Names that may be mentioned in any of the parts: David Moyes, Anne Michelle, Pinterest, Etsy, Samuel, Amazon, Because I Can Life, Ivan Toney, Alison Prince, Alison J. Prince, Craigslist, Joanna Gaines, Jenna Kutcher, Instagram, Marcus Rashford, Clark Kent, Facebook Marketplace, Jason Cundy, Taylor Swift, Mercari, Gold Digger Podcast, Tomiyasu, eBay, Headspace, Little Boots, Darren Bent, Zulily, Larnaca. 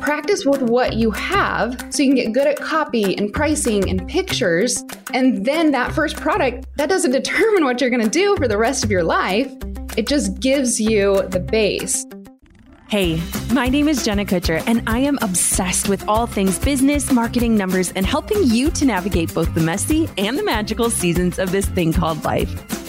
Practice with what you have so you can get good at copy and pricing and pictures. And then that first product, that doesn't determine what you're going to do for the rest of your life. It just gives you the base. Hey, my name is Jenna Kutcher, and I am obsessed with all things business, marketing, numbers, and helping you to navigate both the messy and the magical seasons of this thing called life.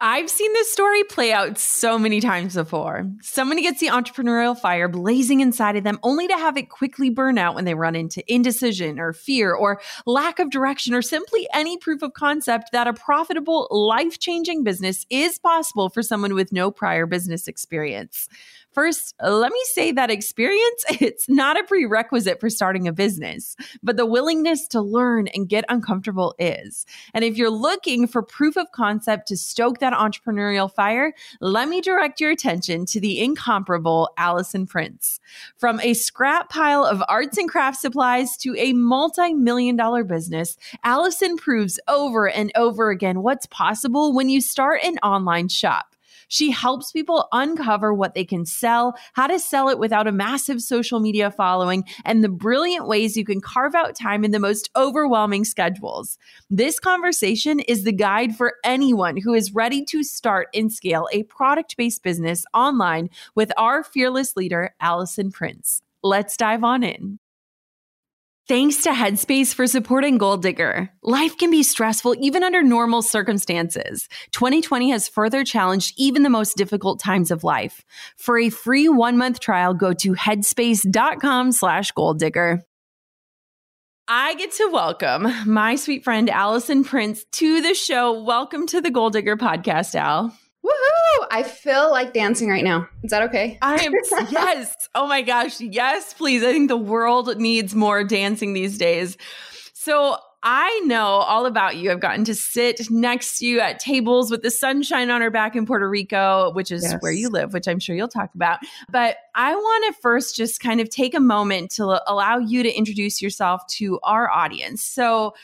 I've seen this story play out so many times before. Someone gets the entrepreneurial fire blazing inside of them only to have it quickly burn out when they run into indecision or fear or lack of direction or simply any proof of concept that a profitable, life-changing business is possible for someone with no prior business experience. First, let me say that experience, it's not a prerequisite for starting a business, but the willingness to learn and get uncomfortable is. And if you're looking for proof of concept to stoke that entrepreneurial fire, let me direct your attention to the incomparable Alison Prince. From a scrap pile of arts and crafts supplies to a multi-million-dollar business, Alison proves over and over again what's possible when you start an online shop. She helps people uncover what they can sell, how to sell it without a massive social media following, and the brilliant ways you can carve out time in the most overwhelming schedules. This conversation is the guide for anyone who is ready to start and scale a product-based business online with our fearless leader, Alison Prince. Let's dive on in. Thanks to Headspace for supporting Gold Digger. Life can be stressful even under normal circumstances. 2020 has further challenged even the most difficult times of life. For a free 1-month trial, go to headspace.com/golddigger. I get to welcome my sweet friend Alison Prince to the show. Welcome to the Gold Digger Podcast, Al. Woohoo! I feel like dancing right now. Is that okay? Yes. Oh my gosh. Yes, please. I think the world needs more dancing these days. So I know all about you. I've gotten to sit next to you at tables with the sunshine on our back in Puerto Rico, which is where you live, which I'm sure you'll talk about. But I want to first just kind of take a moment to allow you to introduce yourself to our audience. So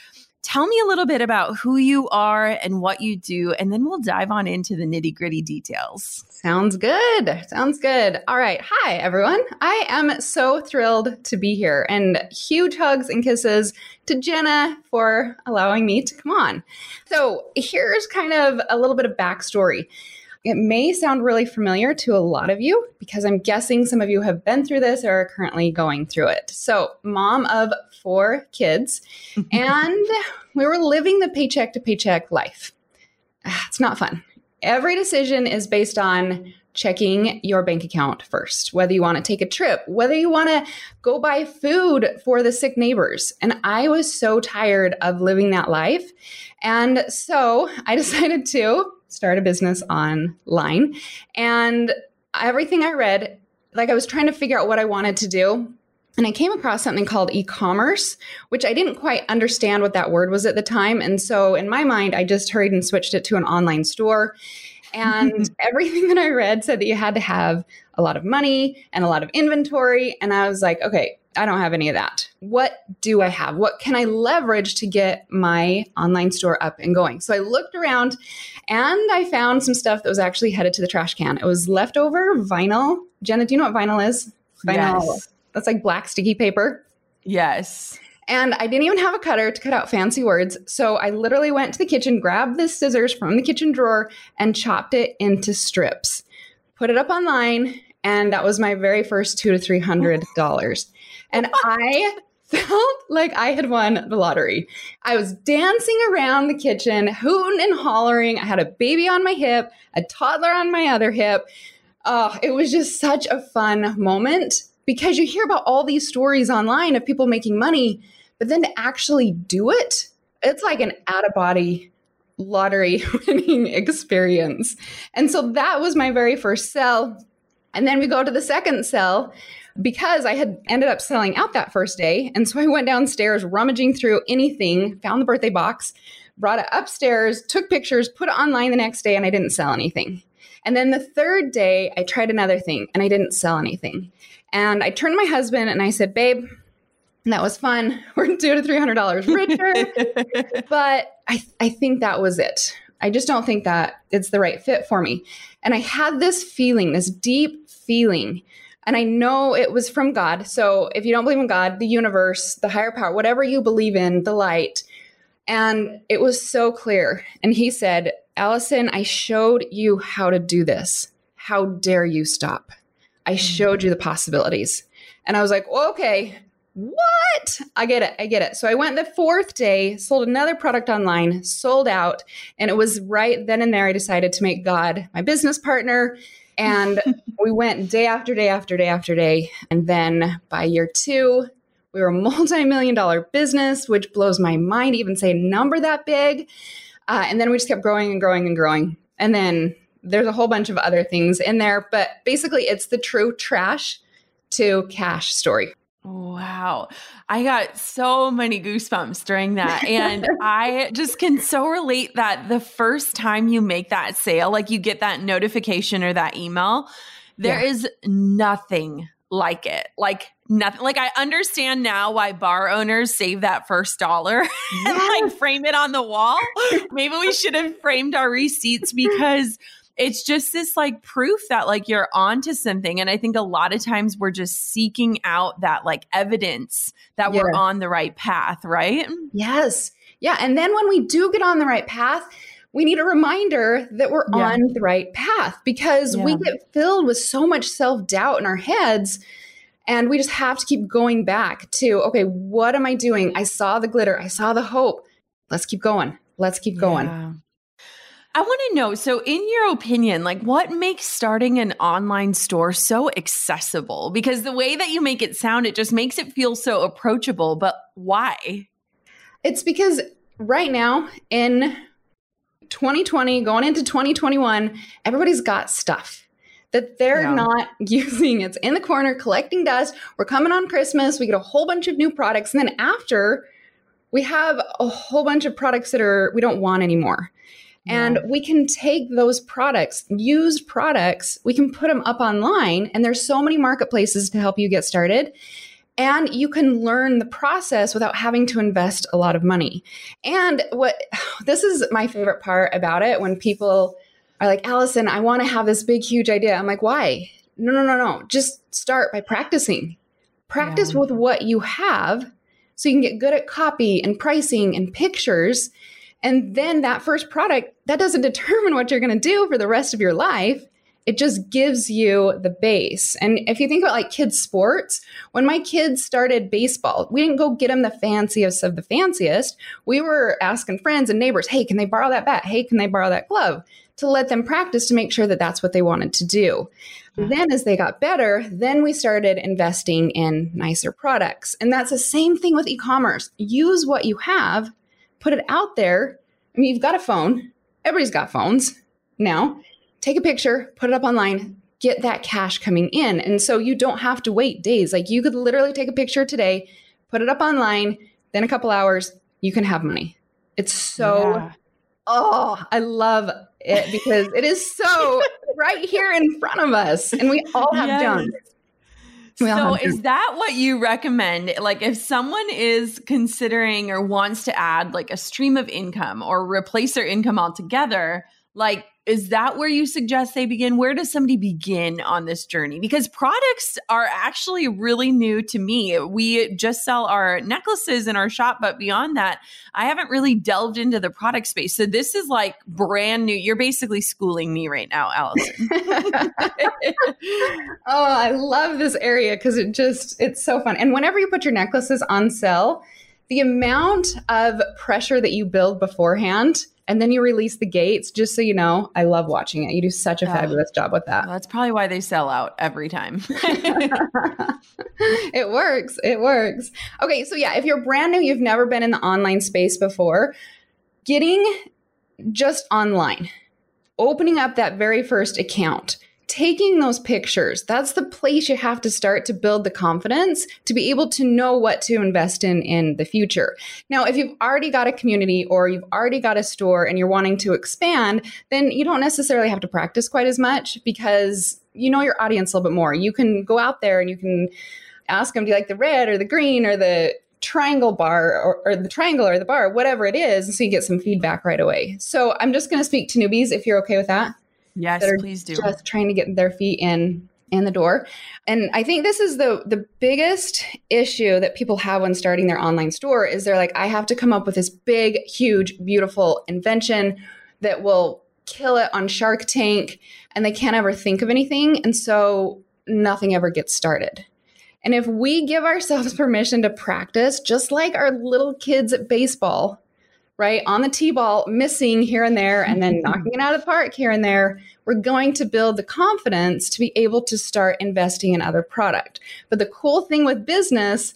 tell me a little bit about who you are and what you do, and then we'll dive on into the nitty-gritty details. Sounds good. Sounds good. All right. Hi, everyone. I am so thrilled to be here, and huge hugs and kisses to Jenna for allowing me to come on. So here's kind of a little bit of backstory. It may sound really familiar to a lot of you because I'm guessing some of you have been through this or are currently going through it. So, mom of 4 kids, and we were living the paycheck to paycheck life. It's not fun. Every decision is based on checking your bank account first, whether you want to take a trip, whether you want to go buy food for the sick neighbors. And I was so tired of living that life. And so I decided to start a business online. And everything I read, like I was trying to figure out what I wanted to do. And I came across something called e-commerce, which I didn't quite understand what that word was at the time. And so in my mind, I just hurried and switched it to an online store. And everything that I read said that you had to have a lot of money and a lot of inventory. And I was like, okay, I don't have any of that. What do I have? What can I leverage to get my online store up and going? So I looked around and I found some stuff that was actually headed to the trash can. It was leftover vinyl. Jenna, do you know what vinyl is? Vinyl. Yes. That's like black sticky paper. Yes. And I didn't even have a cutter to cut out fancy words. So I literally went to the kitchen, grabbed the scissors from the kitchen drawer and chopped it into strips, put it up online. And that was my very first $200 to $300. And I felt like I had won the lottery. I was dancing around the kitchen, hooting and hollering. I had a baby on my hip, a toddler on my other hip. Oh, it was just such a fun moment. Because you hear about all these stories online of people making money, but then to actually do it, it's like an out-of-body lottery winning experience. And so that was my very first sell. And then we go to the second sell because I had ended up selling out that first day. And so I went downstairs, rummaging through anything, found the birthday box, brought it upstairs, took pictures, put it online the next day, and I didn't sell anything. And then the third day, I tried another thing and I didn't sell anything. And I turned to my husband and I said, babe, that was fun. We're $200 to $300 richer. But I think that was it. I just don't think that it's the right fit for me. And I had this feeling, this deep feeling. And I know it was from God. So if you don't believe in God, the universe, the higher power, whatever you believe in, the light. And it was so clear. And he said, Alison, I showed you how to do this. How dare you stop? I showed you the possibilities. And I was like, okay, what? I get it. So I went the fourth day, sold another product online, sold out. And it was right then and there I decided to make God my business partner. And we went day after day after day after day. And then by year two, we were a multi-million-dollar business, which blows my mind, even say a number that big. And then we just kept growing and growing and growing. And then there's a whole bunch of other things in there, but basically it's the true trash to cash story. Wow. I got so many goosebumps during that. And I just can so relate that the first time you make that sale, like you get that notification or that email, there is nothing like it. Like nothing. Like I understand now why bar owners save that first dollar and like frame it on the wall. Maybe we should have framed our receipts because it's just this like proof that like you're onto something. And I think a lot of times we're just seeking out that like evidence that we're on the right path, right? Yes. Yeah. And then when we do get on the right path, we need a reminder that we're on the right path because we get filled with so much self-doubt in our heads. And we just have to keep going back to, okay, what am I doing? I saw the glitter. I saw the hope. Let's keep going. Let's keep going. Yeah. I want to know, so in your opinion, like what makes starting an online store so accessible? Because the way that you make it sound, it just makes it feel so approachable, but why? It's because right now in 2020, going into 2021, everybody's got stuff that they're not using. It's in the corner collecting dust. We're coming on Christmas. We get a whole bunch of new products. And then after, we have a whole bunch of products that are we don't want anymore. Yeah. And we can take those products, used products, we can put them up online. And there's so many marketplaces to help you get started. And you can learn the process without having to invest a lot of money. And what this is my favorite part about it, when people are like, Alison, I want to have this big, huge idea. I'm like, why? No. Just start by practicing. Practice with what you have so you can get good at copy and pricing and pictures. And then that first product, that doesn't determine what you're going to do for the rest of your life. It just gives you the base. And if you think about like kids sports, when my kids started baseball, we didn't go get them the fanciest of the fanciest. We were asking friends and neighbors, hey, can they borrow that bat? Hey, can they borrow that glove? To let them practice to make sure that that's what they wanted to do. Yeah. Then as they got better, then we started investing in nicer products. And that's the same thing with e-commerce. Use what you have, put it out there. I mean, you've got a phone. Everybody's got phones now. Take a picture, put it up online, get that cash coming in. And so you don't have to wait days. Like you could literally take a picture today, put it up online, then a couple hours, you can have money. It's so, I love it because it is so right here in front of us. And we all have done it. So is that what you recommend? Like if someone is considering or wants to add like a stream of income or replace their income altogether, like is that where you suggest they begin? Where does somebody begin on this journey? Because products are actually really new to me. We just sell our necklaces in our shop, but beyond that, I haven't really delved into the product space. So this is like brand new. You're basically schooling me right now, Alison. Oh, I love this area because it's so fun. And whenever you put your necklaces on sale, the amount of pressure that you build beforehand and then you release the gates, just so you know, I love watching it. You do such a fabulous job with that. Well, that's probably why they sell out every time. It works. It works. Okay. So yeah, if you're brand new, you've never been in the online space before, getting just online, opening up that very first account, taking those pictures, that's the place you have to start to build the confidence to be able to know what to invest in the future. Now, if you've already got a community or you've already got a store and you're wanting to expand, then you don't necessarily have to practice quite as much because you know your audience a little bit more. You can go out there and you can ask them, do you like the red or the green or the triangle bar or the triangle or the bar, whatever it is. And so you get some feedback right away. So I'm just going to speak to newbies if you're okay with that. Yes, please do. Just trying to get their feet in the door. And I think this is the biggest issue that people have when starting their online store is they're like, I have to come up with this big, huge, beautiful invention that will kill it on Shark Tank. And they can't ever think of anything. And so nothing ever gets started. And if we give ourselves permission to practice, just like our little kids at baseball, right? On the T-ball, missing here and there, and then knocking it out of the park here and there, we're going to build the confidence to be able to start investing in other product. But the cool thing with business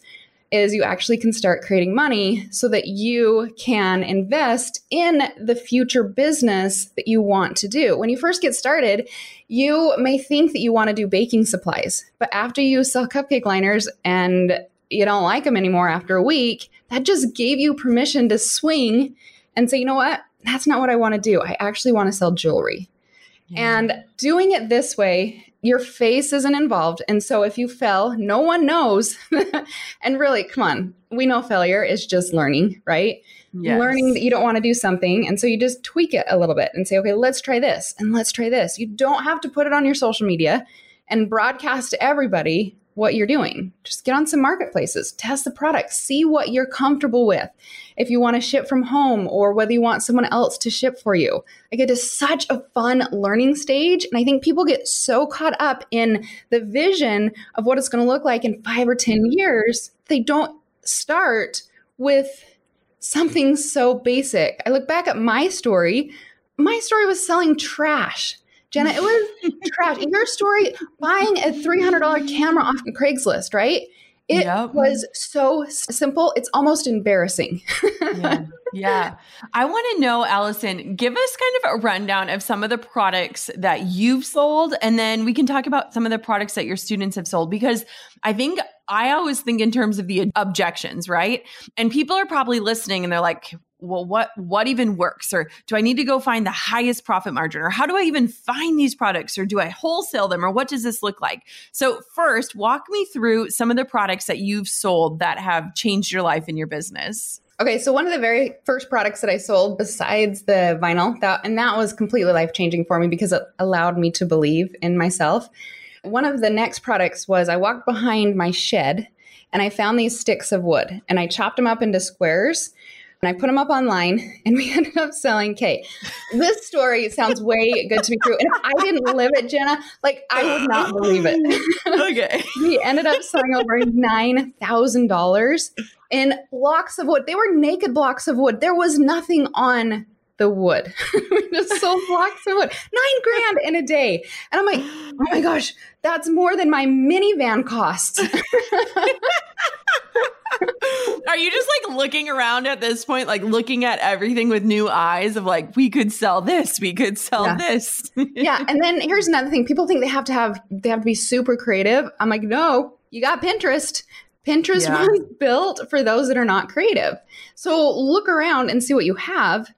is you actually can start creating money so that you can invest in the future business that you want to do. When you first get started, you may think that you want to do baking supplies, but after you sell cupcake liners and you don't like them anymore after a week, that just gave you permission to swing and say, you know what, that's not what I want to do. I actually want to sell jewelry. Yeah. And doing it this way, your face isn't involved. And so if you fell, no one knows. And really, come on, we know failure is just learning, right? Yes. Learning that you don't want to do something. And so you just tweak it a little bit and say, okay, let's try this and let's try this. You don't have to put it on your social media and broadcast to everybody what you're doing. Just get on some marketplaces, test the product, see what you're comfortable with. If you want to ship from home or whether you want someone else to ship for you. Like it is such a fun learning stage. And I think people get so caught up in the vision of what it's going to look like in 5 or 10 years. They don't start with something so basic. I look back at my story. My story was selling trash. Jenna, it was trash. In your story, buying a $300 camera off of Craigslist, right? It was so simple. It's almost embarrassing. Yeah. I want to know, Alison, give us kind of a rundown of some of the products that you've sold, and then we can talk about some of the products that your students have sold, because I always think in terms of the objections, right? And people are probably listening and they're like, well, what even works? Or do I need to go find the highest profit margin? Or how do I even find these products? Or do I wholesale them? Or what does this look like? So first, walk me through some of the products that you've sold that have changed your life and your business. Okay. So one of the very first products that I sold besides the vinyl, that was completely life-changing for me because it allowed me to believe in myself. One of the next products was I walked behind my shed and I found these sticks of wood and I chopped them up into squares. And I put them up online and we ended up selling cake. This story sounds way good to be true. And if I didn't live it, Jenna, like I would not believe it. Okay. We ended up selling over $9,000 in blocks of wood. They were naked blocks of wood. There was nothing on the wood. We just sold blocks of wood. $9,000 in a day. And I'm like, oh my gosh, that's more than my minivan costs. Are you just like looking around at this point, like looking at everything with new eyes of like, we could sell this, we could sell this. Yeah. And then here's another thing. People think they have to be super creative. I'm like, no, you got Pinterest. Pinterest was built for those that are not creative. So look around and see what you have.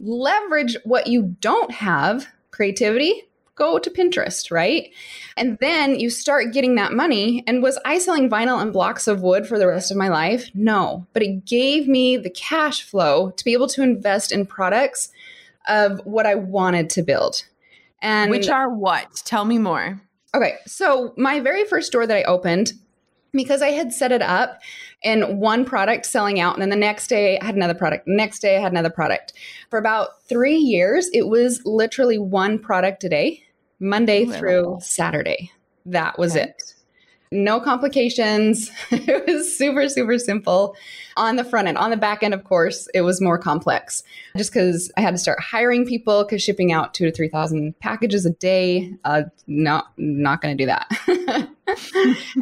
Leverage what you don't have, creativity, go to Pinterest, right? And then you start getting that money. And was I selling vinyl and blocks of wood for the rest of my life? No, but it gave me the cash flow to be able to invest in products of what I wanted to build. And which are what? Tell me more. Okay. So my very first store that I opened, because I had set it up in one product selling out, and then the next day I had another product. Next day I had another product. For about 3 years, it was literally one product a day, Monday through Saturday. That was it. No complications. It was super, super simple on the front end. On the back end, of course, it was more complex just because I had to start hiring people because shipping out 2,000 to 3,000 packages a day, not going to do that.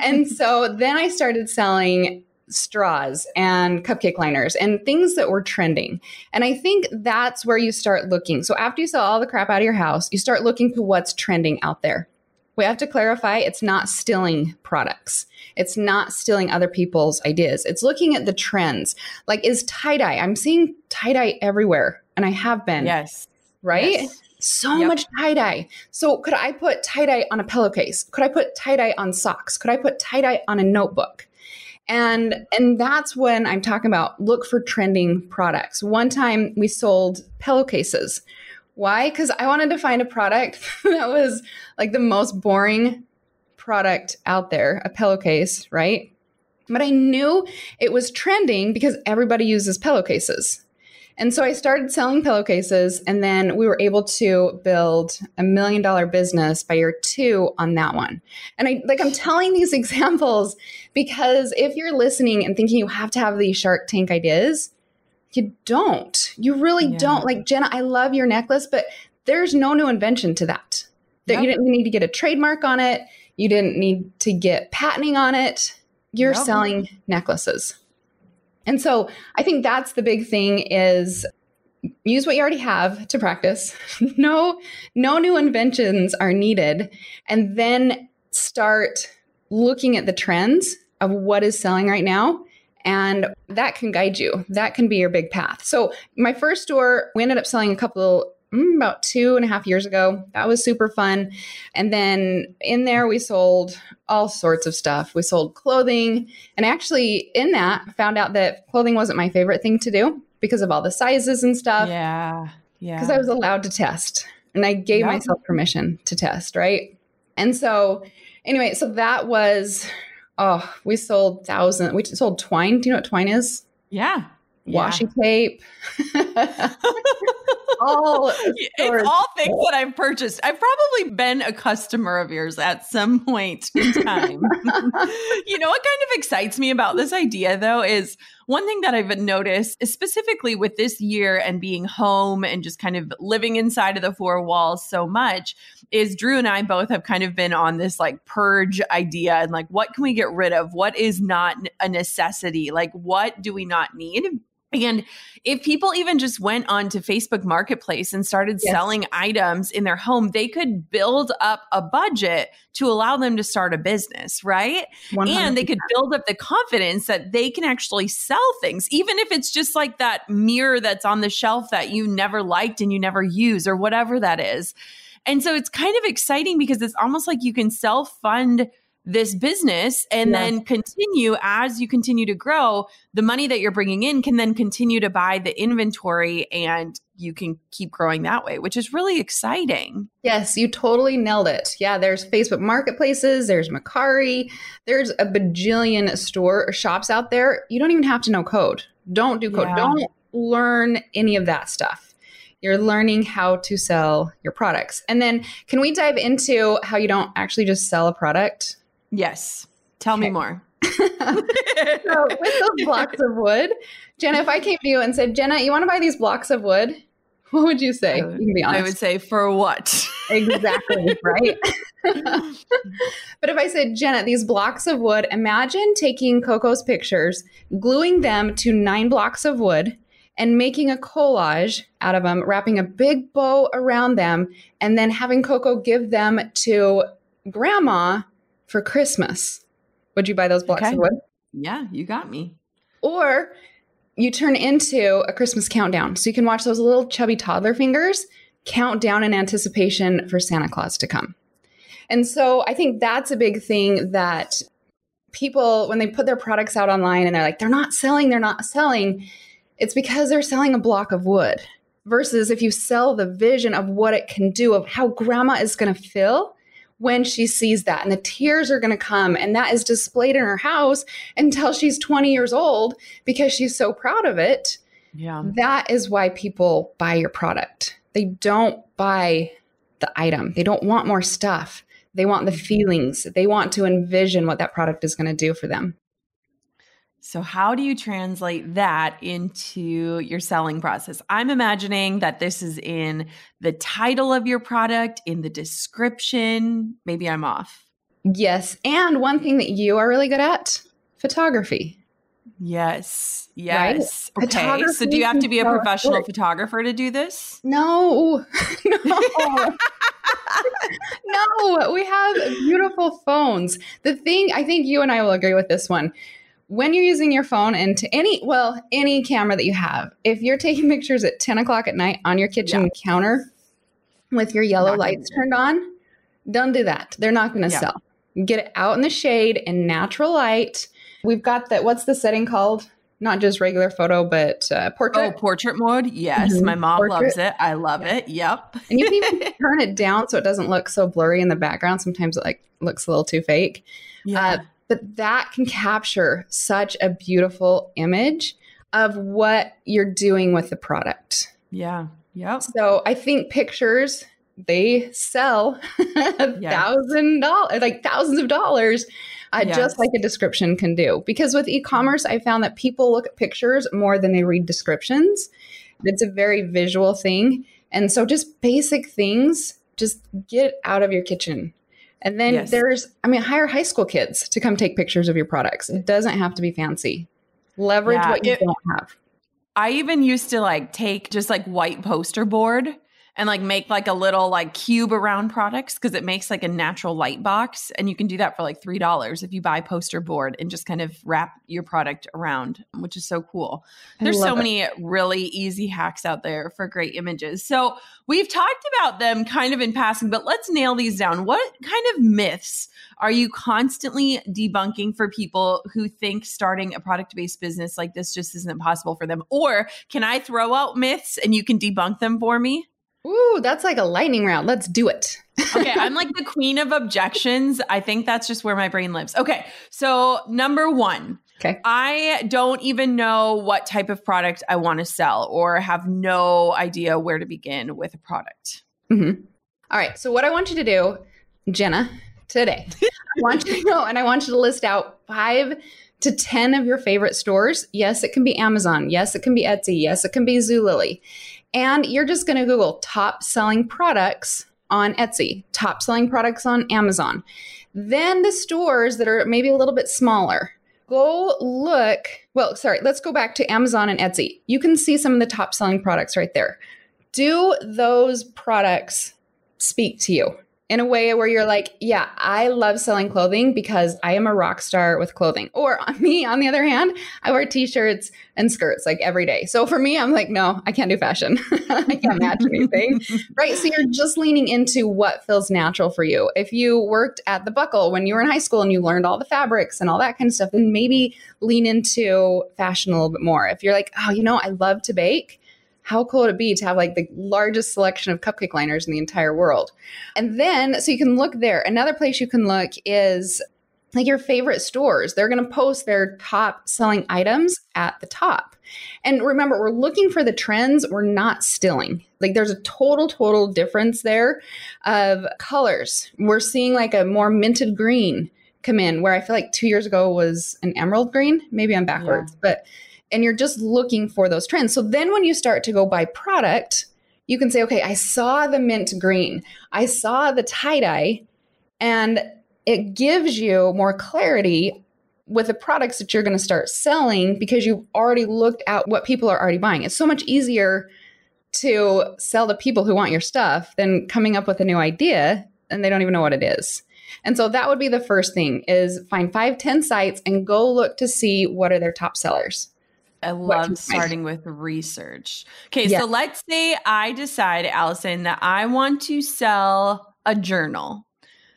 And so then I started selling straws and cupcake liners and things that were trending. And I think that's where you start looking. So after you sell all the crap out of your house, you start looking to what's trending out there. We have to clarify, it's not stealing products. It's not stealing other people's ideas. It's looking at the trends. Like, is tie-dye? I'm seeing tie-dye everywhere, and I have been. Yes. Right? Yes. So much tie-dye. So could I put tie-dye on a pillowcase? Could I put tie-dye on socks? Could I put tie-dye on a notebook? And that's when I'm talking about look for trending products. One time we sold pillowcases. Why? Because I wanted to find a product that was like the most boring product out there, a pillowcase, right? But I knew it was trending because everybody uses pillowcases. And so I started selling pillowcases, and then we were able to build $1 million business by year 2 on that one. And I'm telling these examples because if you're listening and thinking you have to have these Shark Tank ideas, you don't. You really don't. Like, Jenna, I love your necklace, but there's no new invention to that. You didn't need to get a trademark on it. You didn't need to get patenting on it. You're selling necklaces. And so I think that's the big thing is use what you already have to practice. No new inventions are needed. And then start looking at the trends of what is selling right now. And that can guide you. That can be your big path. So my first store, we ended up selling about 2.5 years ago. That was super fun. And then in there, we sold all sorts of stuff. We sold clothing. And actually in that, found out that clothing wasn't my favorite thing to do because of all the sizes and stuff. Yeah. Because I was allowed to test. And I gave myself permission to test, right? And so anyway, so that was... Oh, we sold thousands. We sold twine. Do you know what twine is? Yeah. Washi tape. It's all things that I've purchased. I've probably been a customer of yours at some point in time. You know, what kind of excites me about this idea, though, is one thing that I've noticed is specifically with this year and being home and just kind of living inside of the four walls so much is Drew and I both have kind of been on this like purge idea and like, what can we get rid of? What is not a necessity? Like, what do we not need? And if people even just went onto Facebook Marketplace and started selling items in their home, they could build up a budget to allow them to start a business, right? 100%. And they could build up the confidence that they can actually sell things, even if it's just like that mirror that's on the shelf that you never liked and you never use or whatever that is. And so it's kind of exciting because it's almost like you can self-fund this business and then continue as you continue to grow, the money that you're bringing in can then continue to buy the inventory and you can keep growing that way, which is really exciting. Yes, you totally nailed it. Yeah, there's Facebook marketplaces, there's Mercari, there's a bajillion shops out there. You don't even have to know code. Don't do code. Don't learn any of that stuff. You're learning how to sell your products. And then can we dive into how you don't actually just sell a product? Yes. Tell me more. So with those blocks of wood, Jenna, if I came to you and said, Jenna, you want to buy these blocks of wood? What would you say? You can be honest. I would say, for what? Exactly, right? But if I said, Jenna, these blocks of wood, imagine taking Coco's pictures, gluing them to 9 blocks of wood, and making a collage out of them, wrapping a big bow around them, and then having Coco give them to Grandma for Christmas. Would you buy those blocks of wood? Yeah, you got me. Or you turn into a Christmas countdown. So you can watch those little chubby toddler fingers count down in anticipation for Santa Claus to come. And so I think that's a big thing that people, when they put their products out online and they're like, they're not selling. It's because they're selling a block of wood. Versus if you sell the vision of what it can do, of how Grandma is going to feel when she sees that, and the tears are going to come, and that is displayed in her house until she's 20 years old because she's so proud of it. Yeah. That is why people buy your product. They don't buy the item. They don't want more stuff. They want the feelings. They want to envision what that product is going to do for them. So how do you translate that into your selling process? I'm imagining that this is in the title of your product, in the description. Maybe I'm off. Yes. And one thing that you are really good at, photography. Yes. Yes. Right? Okay. So do you have to be a professional photographer to do this? No. No. We have beautiful phones. The thing, I think you and I will agree with this one. When you're using your phone and to any camera that you have, if you're taking pictures at 10 o'clock at night on your kitchen counter with your yellow lights turned on, don't do that. They're not going to sell. Get it out in the shade and natural light. We've got that. What's the setting called? Not just regular photo, but portrait. Oh, portrait mode. Yes. Mm-hmm. My mom loves it. I love it. Yep. And you can even turn it down so it doesn't look so blurry in the background. Sometimes it looks a little too fake. Yeah. But that can capture such a beautiful image of what you're doing with the product. Yeah. Yeah. So I think pictures, they sell $1,000, like thousands of dollars, just like a description can do. Because with e-commerce, I found that people look at pictures more than they read descriptions. It's a very visual thing. And so just basic things, just get out of your kitchen. And then hire high school kids to come take pictures of your products. It doesn't have to be fancy. Leverage what you don't have. I even used to take just white poster board and make a little cube around products, because it makes a natural light box. And you can do that for $3 if you buy poster board and just kind of wrap your product around, which is so cool. There's so many really easy hacks out there for great images. So we've talked about them kind of in passing, but let's nail these down. What kind of myths are you constantly debunking for people who think starting a product-based business like this just isn't possible for them? Or can I throw out myths and you can debunk them for me? Ooh, that's like a lightning round. Let's do it. Okay. I'm the queen of objections. I think that's just where my brain lives. Okay. So number one, I don't even know what type of product I want to sell, or have no idea where to begin with a product. Mm-hmm. All right. So what I want you to do, Jenna, today, I want you to go and I want you to list out 5 to 10 of your favorite stores. Yes, it can be Amazon. Yes, it can be Etsy. Yes, it can be Zulily. And you're just going to Google top selling products on Etsy, top selling products on Amazon. Then the stores that are maybe a little bit smaller, go look. Well, sorry, let's go back to Amazon and Etsy. You can see some of the top selling products right there. Do those products speak to you in a way where you're like, yeah, I love selling clothing because I am a rock star with clothing. Or me, on the other hand, I wear t-shirts and skirts every day. So for me, I'm no, I can't do fashion. I can't match anything. Right. So you're just leaning into what feels natural for you. If you worked at the Buckle when you were in high school and you learned all the fabrics and all that kind of stuff, then maybe lean into fashion a little bit more. If you're like, oh, I love to bake. How cool would it be to have the largest selection of cupcake liners in the entire world? And then, so you can look there. Another place you can look is like your favorite stores, they're going to post their top selling items at the top. And remember, we're looking for the trends. We're not stealing. Like there's a total difference there of colors. We're seeing like a more minted green come in where I feel like 2 years ago was an emerald green. Maybe I'm backwards, but, and you're just looking for those trends. So then when you start to go buy product, you can say, okay, I saw the mint green. I saw the tie-dye, and it gives you more clarity with the products that you're going to start selling because you've already looked at what people are already buying. It's so much easier to sell to people who want your stuff than coming up with a new idea and they don't even know what it is. And so that would be the first thing is find 5-10 sites and go look to see what are their top sellers. I love starting with research. Okay, so let's say I decide, Alison, that I want to sell a journal.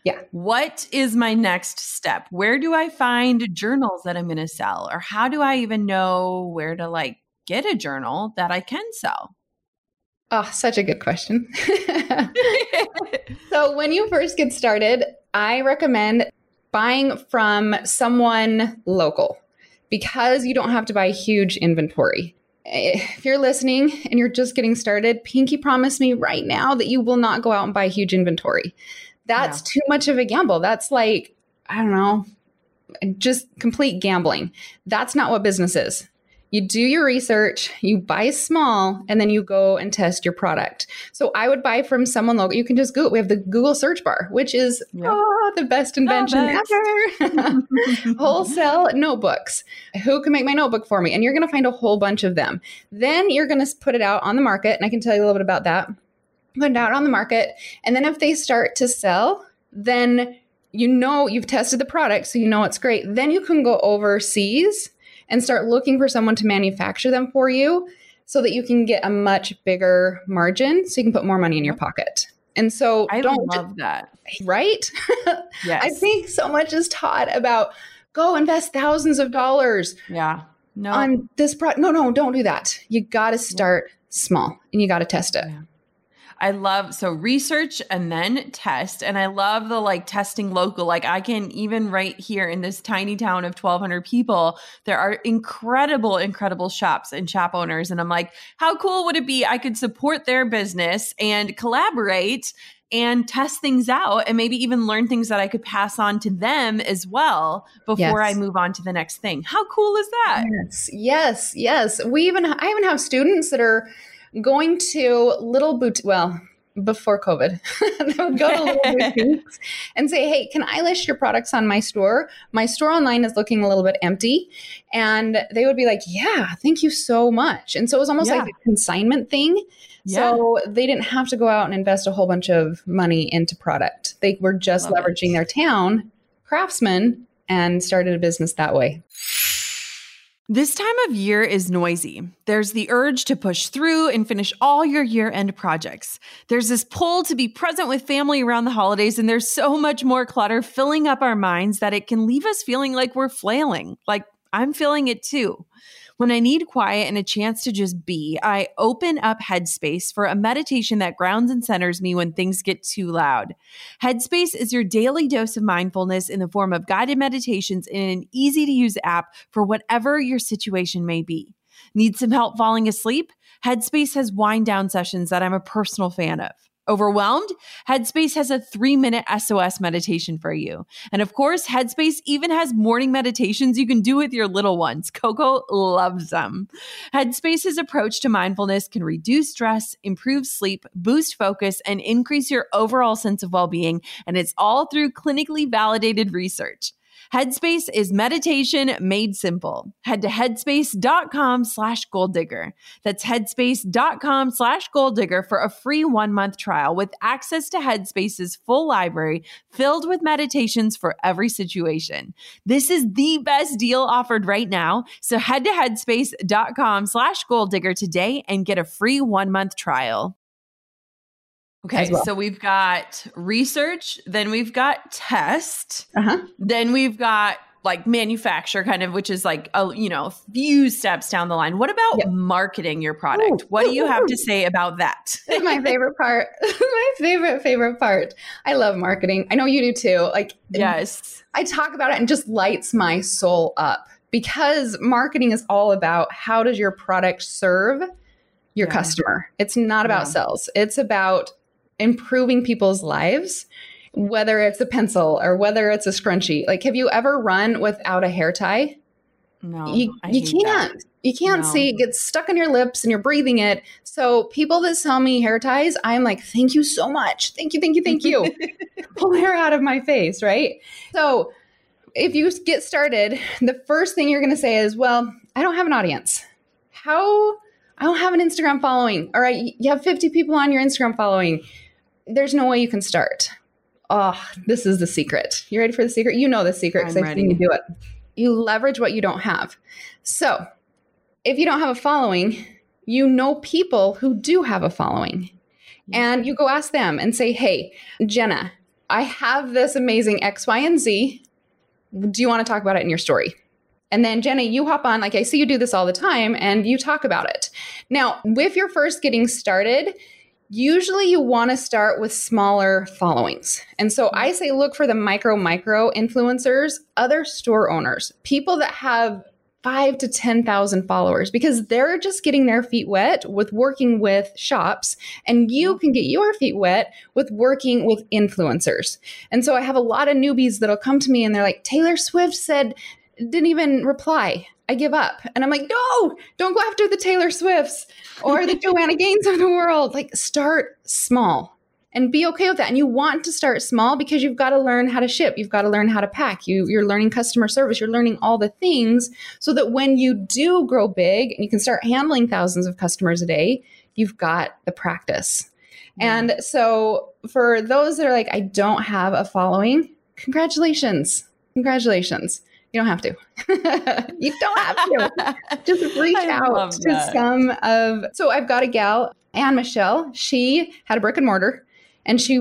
Yeah. What is my next step? Where do I find journals that I'm going to sell? Or how do I even know where to like get a journal that I can sell? Oh, such a good question. So when you first get started, I recommend buying from someone local because you don't have to buy huge inventory. If you're listening and you're just getting started, Pinky, promise me right now that you will not go out and buy huge inventory. That's too much of a gamble. That's like, I don't know, just complete gambling. That's not what business is. You do your research, you buy small, and then you go and test your product. So I would buy from someone local. You can just Google. We have the Google search bar, which is the best invention ever. Wholesale notebooks. Who can make my notebook for me? And you're going to find a whole bunch of them. Then you're going to put it out on the market. And I can tell you a little bit about that. Put it out on the market. And then if they start to sell, then you know you've tested the product, so you know it's great. Then you can go overseas and start looking for someone to manufacture them for you so that you can get a much bigger margin so you can put more money in your pocket. And so I love that. Right? Yes. I think so much is taught about go invest thousands of dollars on this product. No, don't do that. You got to start small and you got to test it. Yeah. I love, so research and then test. And I love the like testing local, like I can even right here in this tiny town of 1,200 people, there are incredible shops and shop owners. And I'm like, how cool would it be? I could support their business and collaborate and test things out and maybe even learn things that I could pass on to them as well before I move on to the next thing. How cool is that? Yes. I even have students that are going to Little Boots, well, before COVID, they would go to Little Boots and say, hey, can I list your products on my store? My store online is looking a little bit empty. And they would be like, yeah, thank you so much. And so it was almost like a consignment thing. Yeah. So they didn't have to go out and invest a whole bunch of money into product. They were just leveraging their town, craftsmen, and started a business that way. This time of year is noisy. There's the urge to push through and finish all your year-end projects. There's this pull to be present with family around the holidays, and there's so much more clutter filling up our minds that it can leave us feeling like we're flailing, like I'm feeling it too. When I need quiet and a chance to just be, I open up Headspace for a meditation that grounds and centers me when things get too loud. Headspace is your daily dose of mindfulness in the form of guided meditations in an easy-to-use app for whatever your situation may be. Need some help falling asleep? Headspace has wind-down sessions that I'm a personal fan of. Overwhelmed? Headspace has a 3-minute SOS meditation for you. And of course, Headspace even has morning meditations you can do with your little ones. Coco loves them. Headspace's approach to mindfulness can reduce stress, improve sleep, boost focus, and increase your overall sense of well-being. And it's all through clinically validated research. Headspace is meditation made simple. Head to headspace.com/golddigger. That's headspace.com/golddigger for a free 1-month trial with access to Headspace's full library filled with meditations for every situation. This is the best deal offered right now. So head to headspace.com/golddigger today and get a free 1-month trial. Okay, so we've got research, then we've got test, then we've got like manufacture kind of, which is like, a, you know, a few steps down the line. What about marketing your product? Ooh. What do you have to say about that? My favorite part, my favorite part. I love marketing. I know you do too. Like, yes, I talk about it and just lights my soul up because marketing is all about how does your product serve your customer? It's not about sales. It's about improving people's lives, whether it's a pencil or whether it's a scrunchie. Like, have you ever run without a hair tie? No, you can't. That. You can't see it gets stuck on your lips and you're breathing it. So people that sell me hair ties, I'm like, thank you so much. Thank you, thank you, thank you. Pull hair out of my face, right? So if you get started, the first thing you're going to say is, well, I don't have an audience. I don't have an Instagram following. All right. You have 50 people on your Instagram following. There's no way you can start. Oh, this is the secret. You ready for the secret? You know the secret because I've seen you do it. You leverage what you don't have. So if you don't have a following, you know people who do have a following. And you go ask them and say, hey, Jenna, I have this amazing X, Y, and Z. Do you want to talk about it in your story? And then, Jenna, you hop on, like I see you do this all the time, and you talk about it. Now, if you're first getting started, usually you want to start with smaller followings. And so I say look for the micro influencers, other store owners, people that have 5 to 10,000 followers because they're just getting their feet wet with working with shops, and you can get your feet wet with working with influencers. And so I have a lot of newbies that'll come to me and they're like, Taylor Swift said, didn't even reply. I give up. And I'm like, no, don't go after the Taylor Swifts or the Joanna Gaines of the world. Like, start small and be okay with that. And you want to start small because you've got to learn how to ship. You've got to learn how to pack. You're learning customer service. You're learning all the things so that when you do grow big and you can start handling thousands of customers a day, you've got the practice. Mm-hmm. And so for those that are like, I don't have a following, congratulations. You don't have to. You don't have to. Just reach out to so I've got a gal, Anne Michelle. She had a brick and mortar and she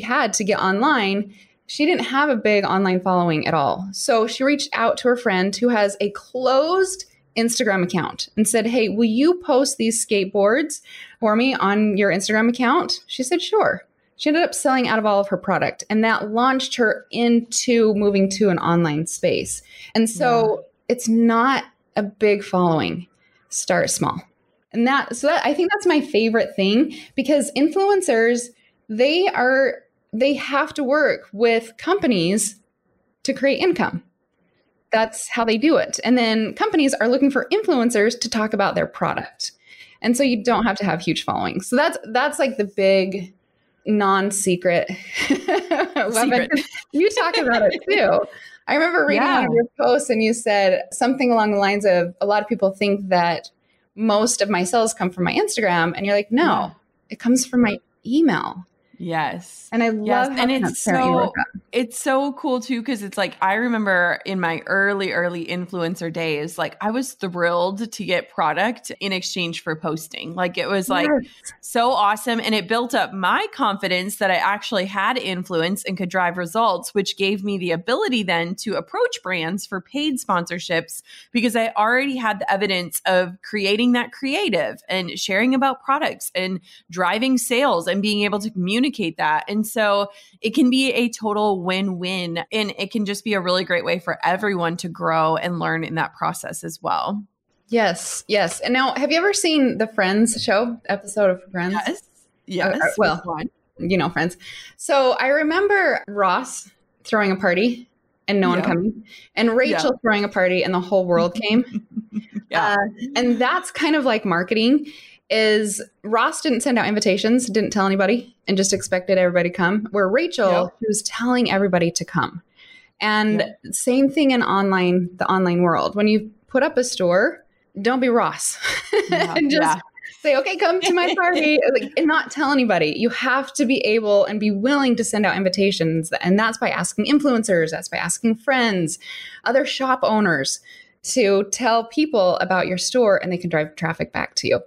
had to get online. She didn't have a big online following at all. So she reached out to her friend who has a closed Instagram account and said, hey, will you post these skateboards for me on your Instagram account? She said, sure. She ended up selling out of all of her product, and that launched her into moving to an online space. And so it's not a big following. Start small. And I think that's my favorite thing because influencers, they have to work with companies to create income. That's how they do it. And then companies are looking for influencers to talk about their product. And so you don't have to have huge followings. So that's like the big non-secret weapon. You talk about it too. I remember reading one of your posts and you said something along the lines of, a lot of people think that most of my sales come from my Instagram. And you're like, no, it comes from my email. Yes. And I love how and it's so cool too, because it's like, I remember in my early influencer days, like I was thrilled to get product in exchange for posting. Like it was like so awesome. And it built up my confidence that I actually had influence and could drive results, which gave me the ability then to approach brands for paid sponsorships because I already had the evidence of creating that creative and sharing about products and driving sales and being able to communicate that. And so it can be a total win-win, and it can just be a really great way for everyone to grow and learn in that process as well. Yes. And now, have you ever seen the Friends show, episode of Friends? Yes. Well, you know, Friends. So I remember Ross throwing a party and no one coming, and Rachel throwing a party and the whole world came. And that's kind of like marketing. Is Ross didn't send out invitations, didn't tell anybody, and just expected everybody to come, where Rachel was telling everybody to come. And same thing in the online world. When you put up a store, don't be Ross and just say, okay, come to my party, and not tell anybody. You have to be able and be willing to send out invitations. And that's by asking influencers, that's by asking friends, other shop owners to tell people about your store, and they can drive traffic back to you.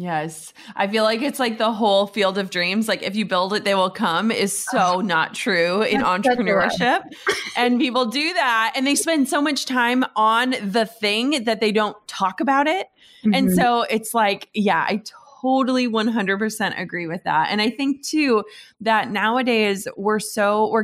Yes. I feel like it's like the whole field of dreams. Like if you build it, they will come is so not true in entrepreneurship. And people do that and they spend so much time on the thing that they don't talk about it. Mm-hmm. And so it's like, yeah, I totally 100% agree with that. And I think too, that nowadays we're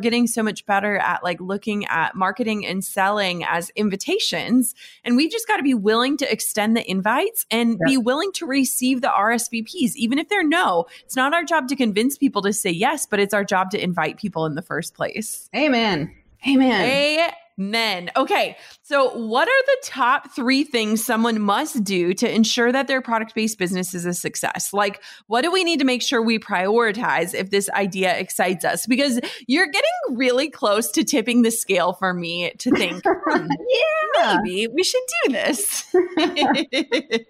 getting so much better at like looking at marketing and selling as invitations. And we've just got to be willing to extend the invites and be willing to receive the RSVPs, even if they're no. It's not our job to convince people to say yes, but it's our job to invite people in the first place. Amen. Amen. Amen. Okay. So what are the top three things someone must do to ensure that their product-based business is a success? Like, what do we need to make sure we prioritize if this idea excites us? Because you're getting really close to tipping the scale for me to think, yeah, maybe we should do this. Okay.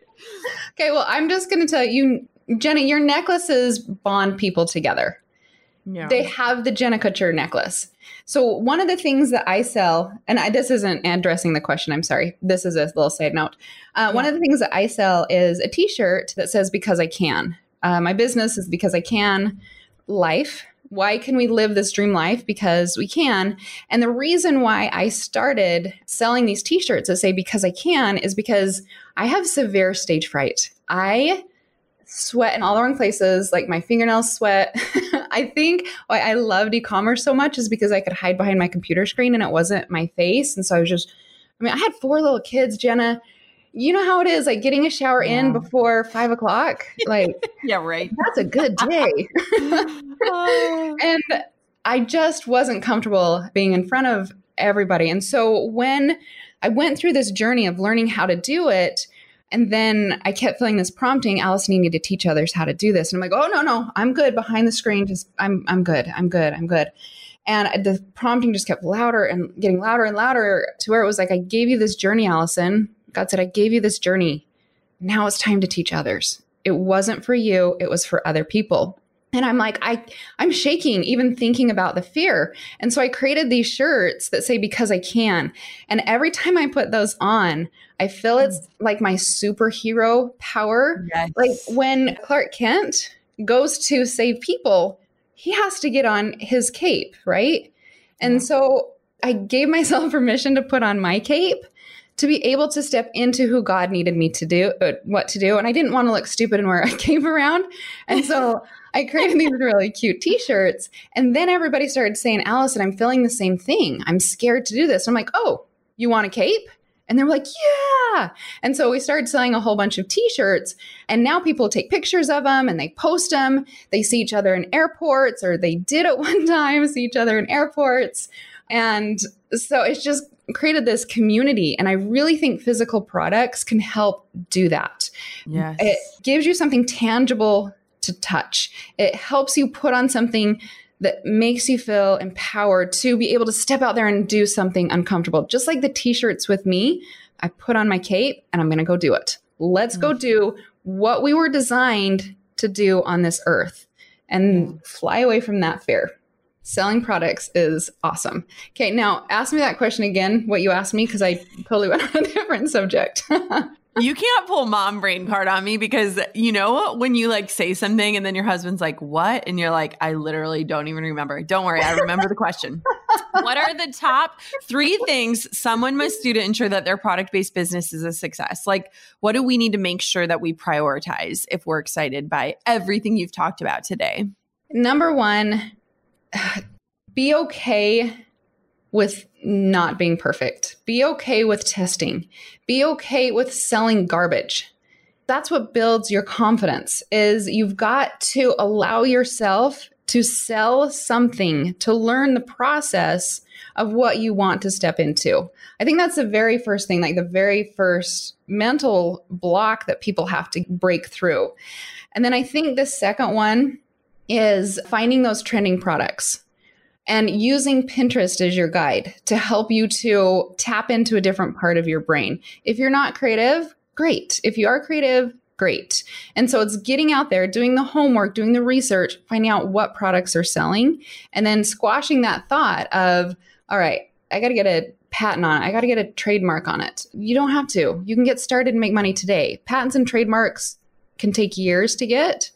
Well, I'm just going to tell you, Jenna, your necklaces bond people together. Yeah. They have the Jenna Kutcher necklace. So one of the things that I sell, and this isn't addressing the question, I'm sorry. This is a little side note. One of the things that I sell is a t-shirt that says, Because I Can. My business is Because I Can Life. Why can we live this dream life? Because we can. And the reason why I started selling these t-shirts that say Because I Can is because I have severe stage fright. I sweat in all the wrong places, like my fingernails sweat. I think why I loved e-commerce so much is because I could hide behind my computer screen and it wasn't my face. And so I was just, I had 4 little kids, Jenna. You know how it is, like getting a shower in before 5 o'clock. Like, yeah, right. That's a good day. And I just wasn't comfortable being in front of everybody. And so when I went through this journey of learning how to do it, and then I kept feeling this prompting, Alison, you need to teach others how to do this. And I'm like, oh, no, I'm good behind the screen. Just I'm good. And the prompting just kept louder and getting louder and louder to where it was like, I gave you this journey, Alison. God said, I gave you this journey. Now it's time to teach others. It wasn't for you. It was for other people. And I'm like, I'm shaking, even thinking about the fear. And so I created these shirts that say, Because I Can. And every time I put those on, I feel it's like my superhero power. Yes. Like when Clark Kent goes to save people, he has to get on his cape, right? And so I gave myself permission to put on my cape to be able to step into who God needed me to do, what to do. And I didn't want to look stupid and wear a cape around. And so I created these really cute t-shirts. And then everybody started saying, Alison, I'm feeling the same thing. I'm scared to do this. I'm like, oh, you want a cape? And they were like, yeah. And so we started selling a whole bunch of t-shirts. And now people take pictures of them and they post them. They see each other in airports, or they did at one time see each other in airports. And so it's just created this community. And I really think physical products can help do that. Yes. It gives you something tangible to touch. It helps you put on something that makes you feel empowered to be able to step out there and do something uncomfortable. Just like the t-shirts with me, I put on my cape and I'm going to go do it. Let's go do what we were designed to do on this earth and fly away from that fear. Selling products is awesome. Okay. Now ask me that question again, what you asked me, because I totally went on a different subject. You can't pull mom brain card on me, because you know, when you like say something and then your husband's like, what? And you're like, I literally don't even remember. Don't worry. I remember the question. What are the top 3 things someone must do to ensure that their product-based business is a success? Like, what do we need to make sure that we prioritize if we're excited by everything you've talked about today? Number 1, be okay with not being perfect. Be okay with testing. Be okay with selling garbage. That's what builds your confidence, is you've got to allow yourself to sell something, to learn the process of what you want to step into. I think that's the very first thing, like the very first mental block that people have to break through. And then I think the second one is finding those trending products and using Pinterest as your guide to help you to tap into a different part of your brain. If you're not creative, great. If you are creative, great. And so it's getting out there, doing the homework, doing the research, finding out what products are selling, and then squashing that thought of, all right, I got to get a patent on it. I got to get a trademark on it. You don't have to. You can get started and make money today. Patents and trademarks can take years to get.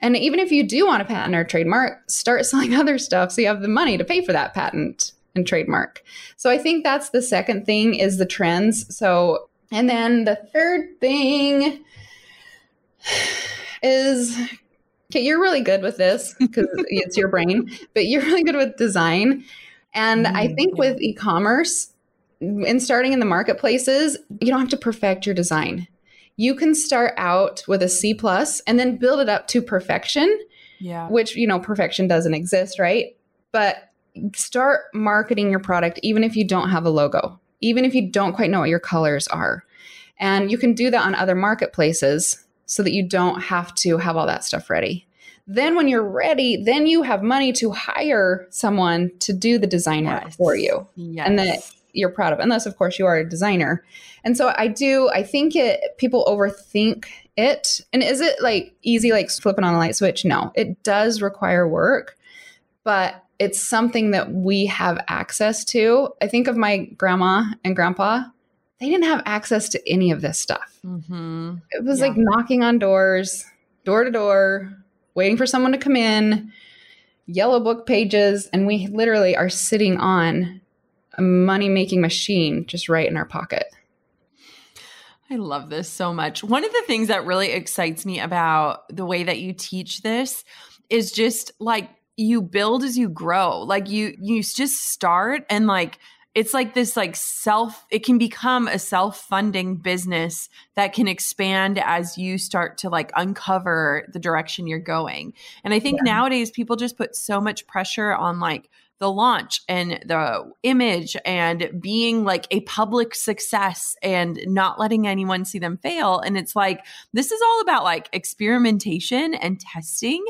And even if you do want a patent or trademark, start selling other stuff so you have the money to pay for that patent and trademark. So I think that's the second thing, is the trends. So, and then the third thing is, okay, you're really good with this because it's your brain, but you're really good with design. And I think with e-commerce and starting in the marketplaces, you don't have to perfect your design. You can start out with a C+ and then build it up to perfection, which, you know, perfection doesn't exist, right? But start marketing your product, even if you don't have a logo, even if you don't quite know what your colors are. And you can do that on other marketplaces so that you don't have to have all that stuff ready. Then when you're ready, then you have money to hire someone to do the design work for you. And then your product, unless of course you are a designer. And so I think people overthink it. And is it like easy, like flipping on a light switch? No, it does require work, but it's something that we have access to. I think of my grandma and grandpa, they didn't have access to any of this stuff. It was like knocking on doors, door to door, waiting for someone to come in, yellow book pages. And we literally are sitting on a money-making machine just right in our pocket. I love this so much. One of the things that really excites me about the way that you teach this is just like you build as you grow. Like you just start, and like it's like this like it can become a self-funding business that can expand as you start to like uncover the direction you're going. And I think nowadays people just put so much pressure on like the launch and the image and being like a public success and not letting anyone see them fail. And it's like, this is all about like experimentation and testing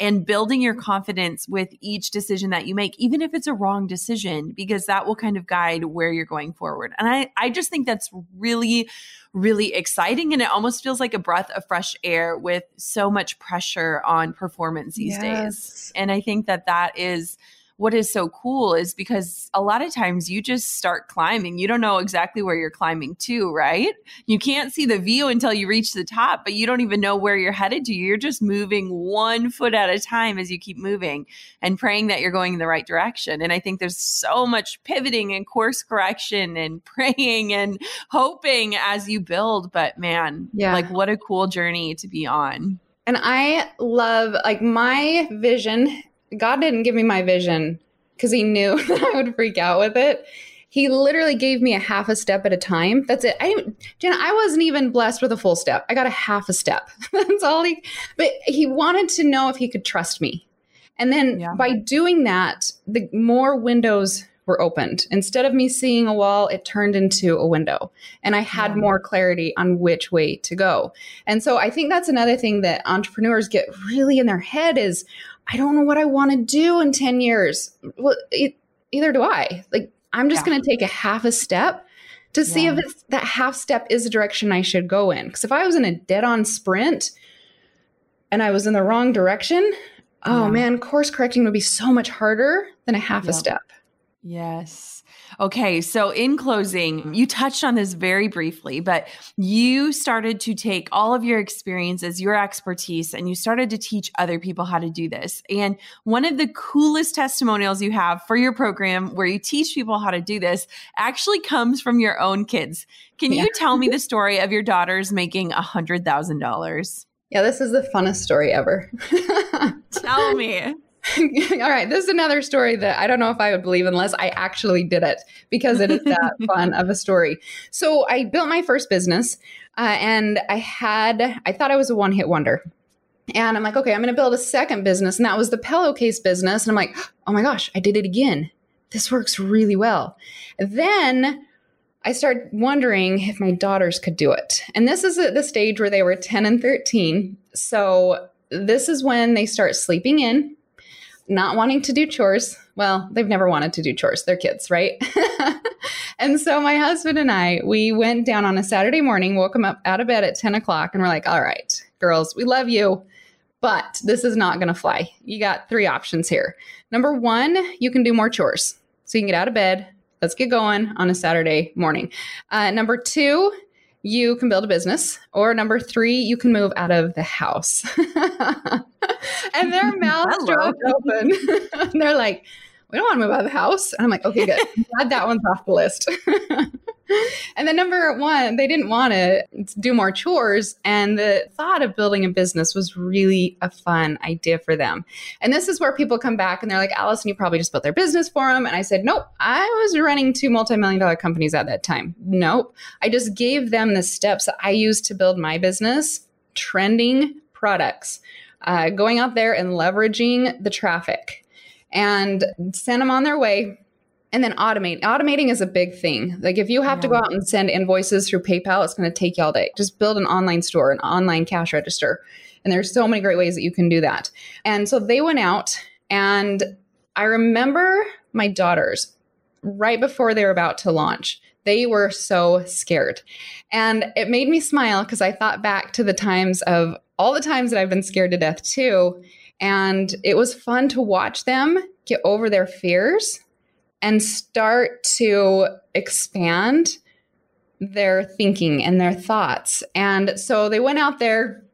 and building your confidence with each decision that you make, even if it's a wrong decision, because that will kind of guide where you're going forward. And I just think that's really, really exciting. And it almost feels like a breath of fresh air with so much pressure on performance these days. And I think that is what is so cool, is because a lot of times you just start climbing. You don't know exactly where you're climbing to, right? You can't see the view until you reach the top, but you don't even know where you're headed to. You're just moving one foot at a time as you keep moving and praying that you're going in the right direction. And I think there's so much pivoting and course correction and praying and hoping as you build. But man, like what a cool journey to be on. And I love like my vision. God didn't give me my vision because he knew that I would freak out with it. He literally gave me a half a step at a time. That's it. Jenna, I wasn't even blessed with a full step. I got a half a step. That's all but he wanted to know if he could trust me. And then by doing that, the more windows were opened. Instead of me seeing a wall, it turned into a window, and I had more clarity on which way to go. And so I think that's another thing that entrepreneurs get really in their head is, I don't know what I want to do in 10 years. Well, either do I. Like, I'm just going to take a half a step to see if it's, that half step is the direction I should go in. Because if I was in a dead-on sprint and I was in the wrong direction, man, course correcting would be so much harder than a half a step. Yes. Okay. So in closing, you touched on this very briefly, but you started to take all of your experiences, your expertise, and you started to teach other people how to do this. And one of the coolest testimonials you have for your program where you teach people how to do this actually comes from your own kids. Can you tell me the story of your daughters making $100,000? Yeah, this is the funnest story ever. Tell me. All right. This is another story that I don't know if I would believe unless I actually did it, because it is that fun of a story. So I built my first business and I thought I was a one-hit wonder. And I'm like, okay, I'm going to build a second business. And that was the pillowcase business. And I'm like, oh my gosh, I did it again. This works really well. Then I started wondering if my daughters could do it. And this is at the stage where they were 10 and 13. So this is when they start sleeping in, not wanting to do chores. Well, they've never wanted to do chores. They're kids, right? And so my husband and I, we went down on a Saturday morning, woke them up out of bed at 10 o'clock. And we're like, all right, girls, we love you, but this is not going to fly. You got three options here. Number one, you can do more chores. So you can get out of bed. Let's get going on a Saturday morning. Number two, you can build a business. Or number three, you can move out of the house. And their mouths dropped open. And they're like, we don't want to move out of the house. And I'm like, okay, good. I'm glad that one's off the list. And then number one, they didn't want to do more chores. And the thought of building a business was really a fun idea for them. And this is where people come back and they're like, Alison, you probably just built their business for them. And I said, nope, I was running two multi-million-dollar companies at that time. Nope. I just gave them the steps that I used to build my business, trending products, going out there and leveraging the traffic and sent them on their way. And then automate. Automating is a big thing. Like if you have to go out and send invoices through PayPal, it's going to take you all day. Just build an online store, an online cash register. And there's so many great ways that you can do that. And so they went out, and I remember my daughters right before they were about to launch. They were so scared. And it made me smile because I thought back to the times of all the times that I've been scared to death too. And it was fun to watch them get over their fears and start to expand their thinking and their thoughts. And so they went out there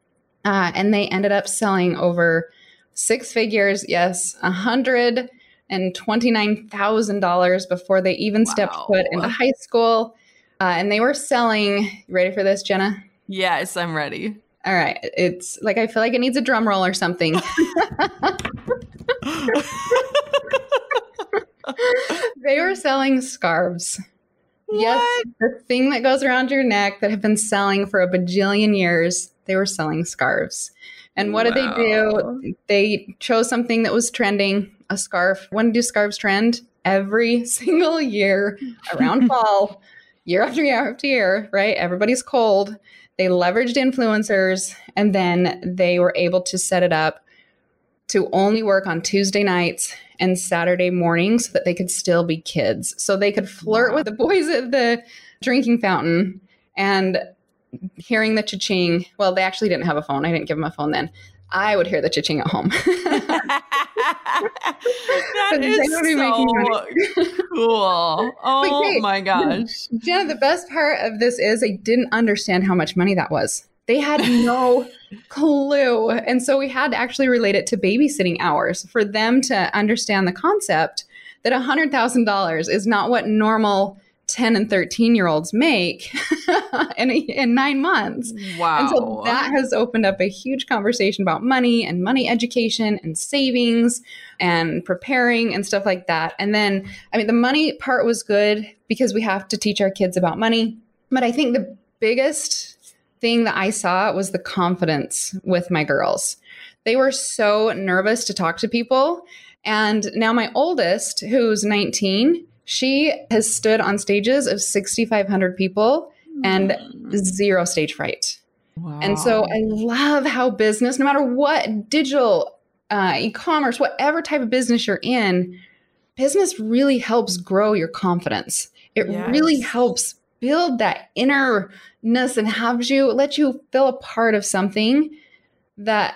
and they ended up selling over six figures. Yes, $129,000 before they even stepped foot into high school. And they were selling, you ready for this, Jenna? Yes, I'm ready. All right. It's like, I feel like it needs a drum roll or something. They were selling scarves. What? Yes, the thing that goes around your neck that have been selling for a bajillion years. They were selling scarves. And what did they do? They chose something that was trending, a scarf. When do scarves trend? Every single year around fall, year after year after year, right? Everybody's cold. They leveraged influencers, and then they were able to set it up to only work on Tuesday nights and Saturday mornings so that they could still be kids. So they could flirt with the boys at the drinking fountain and hearing the cha-ching. Well, they actually didn't have a phone. I didn't give them a phone then. I would hear the cha-ching at home. That is so cool. Oh my gosh. Jenna, the best part of this is they didn't understand how much money that was. They had no clue. And so we had to actually relate it to babysitting hours for them to understand the concept that $100,000 is not what normal 10 and 13-year-olds make in 9 months. Wow. And so that has opened up a huge conversation about money and money education and savings and preparing and stuff like that. And then, I mean, the money part was good because we have to teach our kids about money. But I think the biggest thing that I saw was the confidence with my girls. They were so nervous to talk to people. And now my oldest, who's 19, she has stood on stages of 6,500 people and zero stage fright. Wow. And so I love how business, no matter what digital, e-commerce, whatever type of business you're in, business really helps grow your confidence. It really helps build that innerness and let you feel a part of something that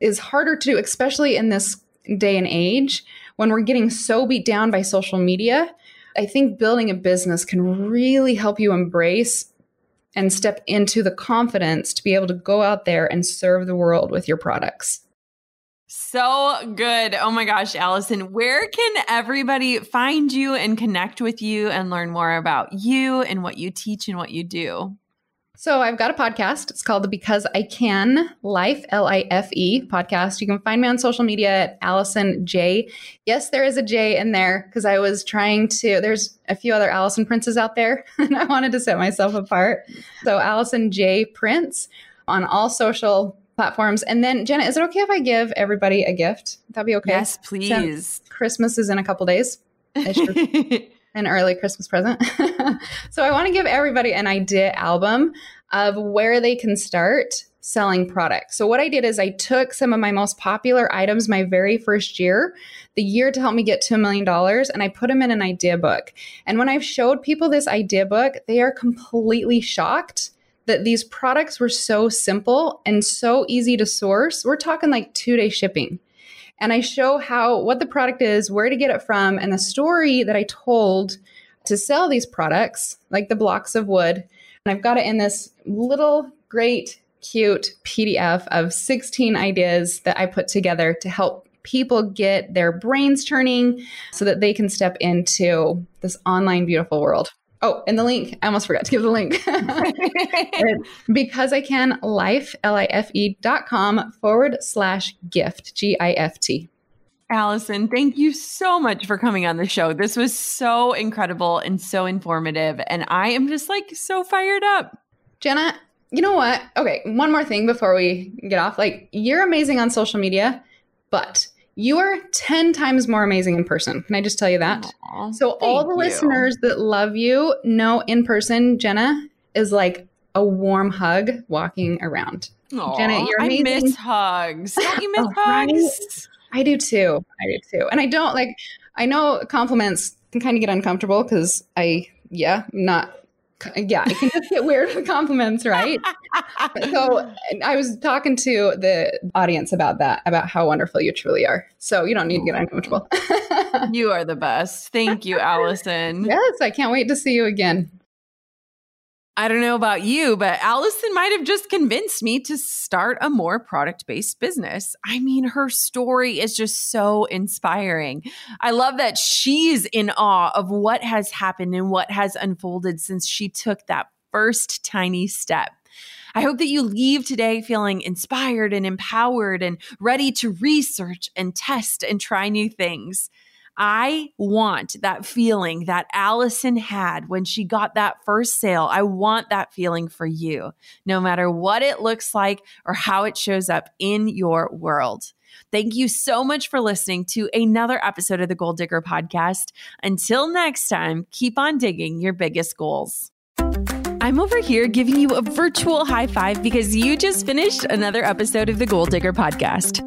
is harder to do, especially in this day and age when we're getting so beat down by social media. I think building a business can really help you embrace and step into the confidence to be able to go out there and serve the world with your products. So good. Oh my gosh, Alison, where can everybody find you and connect with you and learn more about you and what you teach and what you do? So I've got a podcast. It's called the Because I Can Life, L-I-F-E podcast. You can find me on social media at Alison J. Yes, there is a J in there because I was there's a few other Alison Princes out there and I wanted to set myself apart. So Alison J. Prince on all social platforms. And then Jenna, is it okay if I give everybody a gift? That'd be okay. Yes, please. Since Christmas is in a couple days. An early Christmas present. So I want to give everybody an idea album of where they can start selling products. So what I did is I took some of my most popular items my very first year, the year to help me get to $1 million, and I put them in an idea book. And when I've showed people this idea book, they are completely shocked that these products were so simple and so easy to source. We're talking like 2-day shipping. And I show what the product is, where to get it from, and the story that I told to sell these products, like the blocks of wood, And I've got it in this little, great, cute PDF of 16 ideas that I put together to help people get their brains turning so that they can step into this online, beautiful world. Oh, and the link, I almost forgot to give the link. Because I Can Life, life.com/gift, GIFT. Alison, thank you so much for coming on the show. This was so incredible and so informative. And I am just like so fired up. Jenna, you know what? Okay, one more thing before we get off. Like, you're amazing on social media, but you are 10 times more amazing in person. Can I just tell you that? Aww, so all the listeners that love you know in person, Jenna is like a warm hug walking around. Aww, Jenna, you're amazing. I miss hugs. Don't you miss hugs? Right? I do too. And I don't like, I know compliments can kind of get uncomfortable because it can just get weird with compliments, right? So I was talking to the audience about that, about how wonderful you truly are. So you don't need to get uncomfortable. You are the best. Thank you, Alison. Yes, I can't wait to see you again. I don't know about you, but Alison might have just convinced me to start a more product-based business. I mean, her story is just so inspiring. I love that she's in awe of what has happened and what has unfolded since she took that first tiny step. I hope that you leave today feeling inspired and empowered and ready to research and test and try new things. I want that feeling that Alison had when she got that first sale. I want that feeling for you, no matter what it looks like or how it shows up in your world. Thank you so much for listening to another episode of the Gold Digger Podcast. Until next time, keep on digging your biggest goals. I'm over here giving you a virtual high five because you just finished another episode of the Gold Digger Podcast.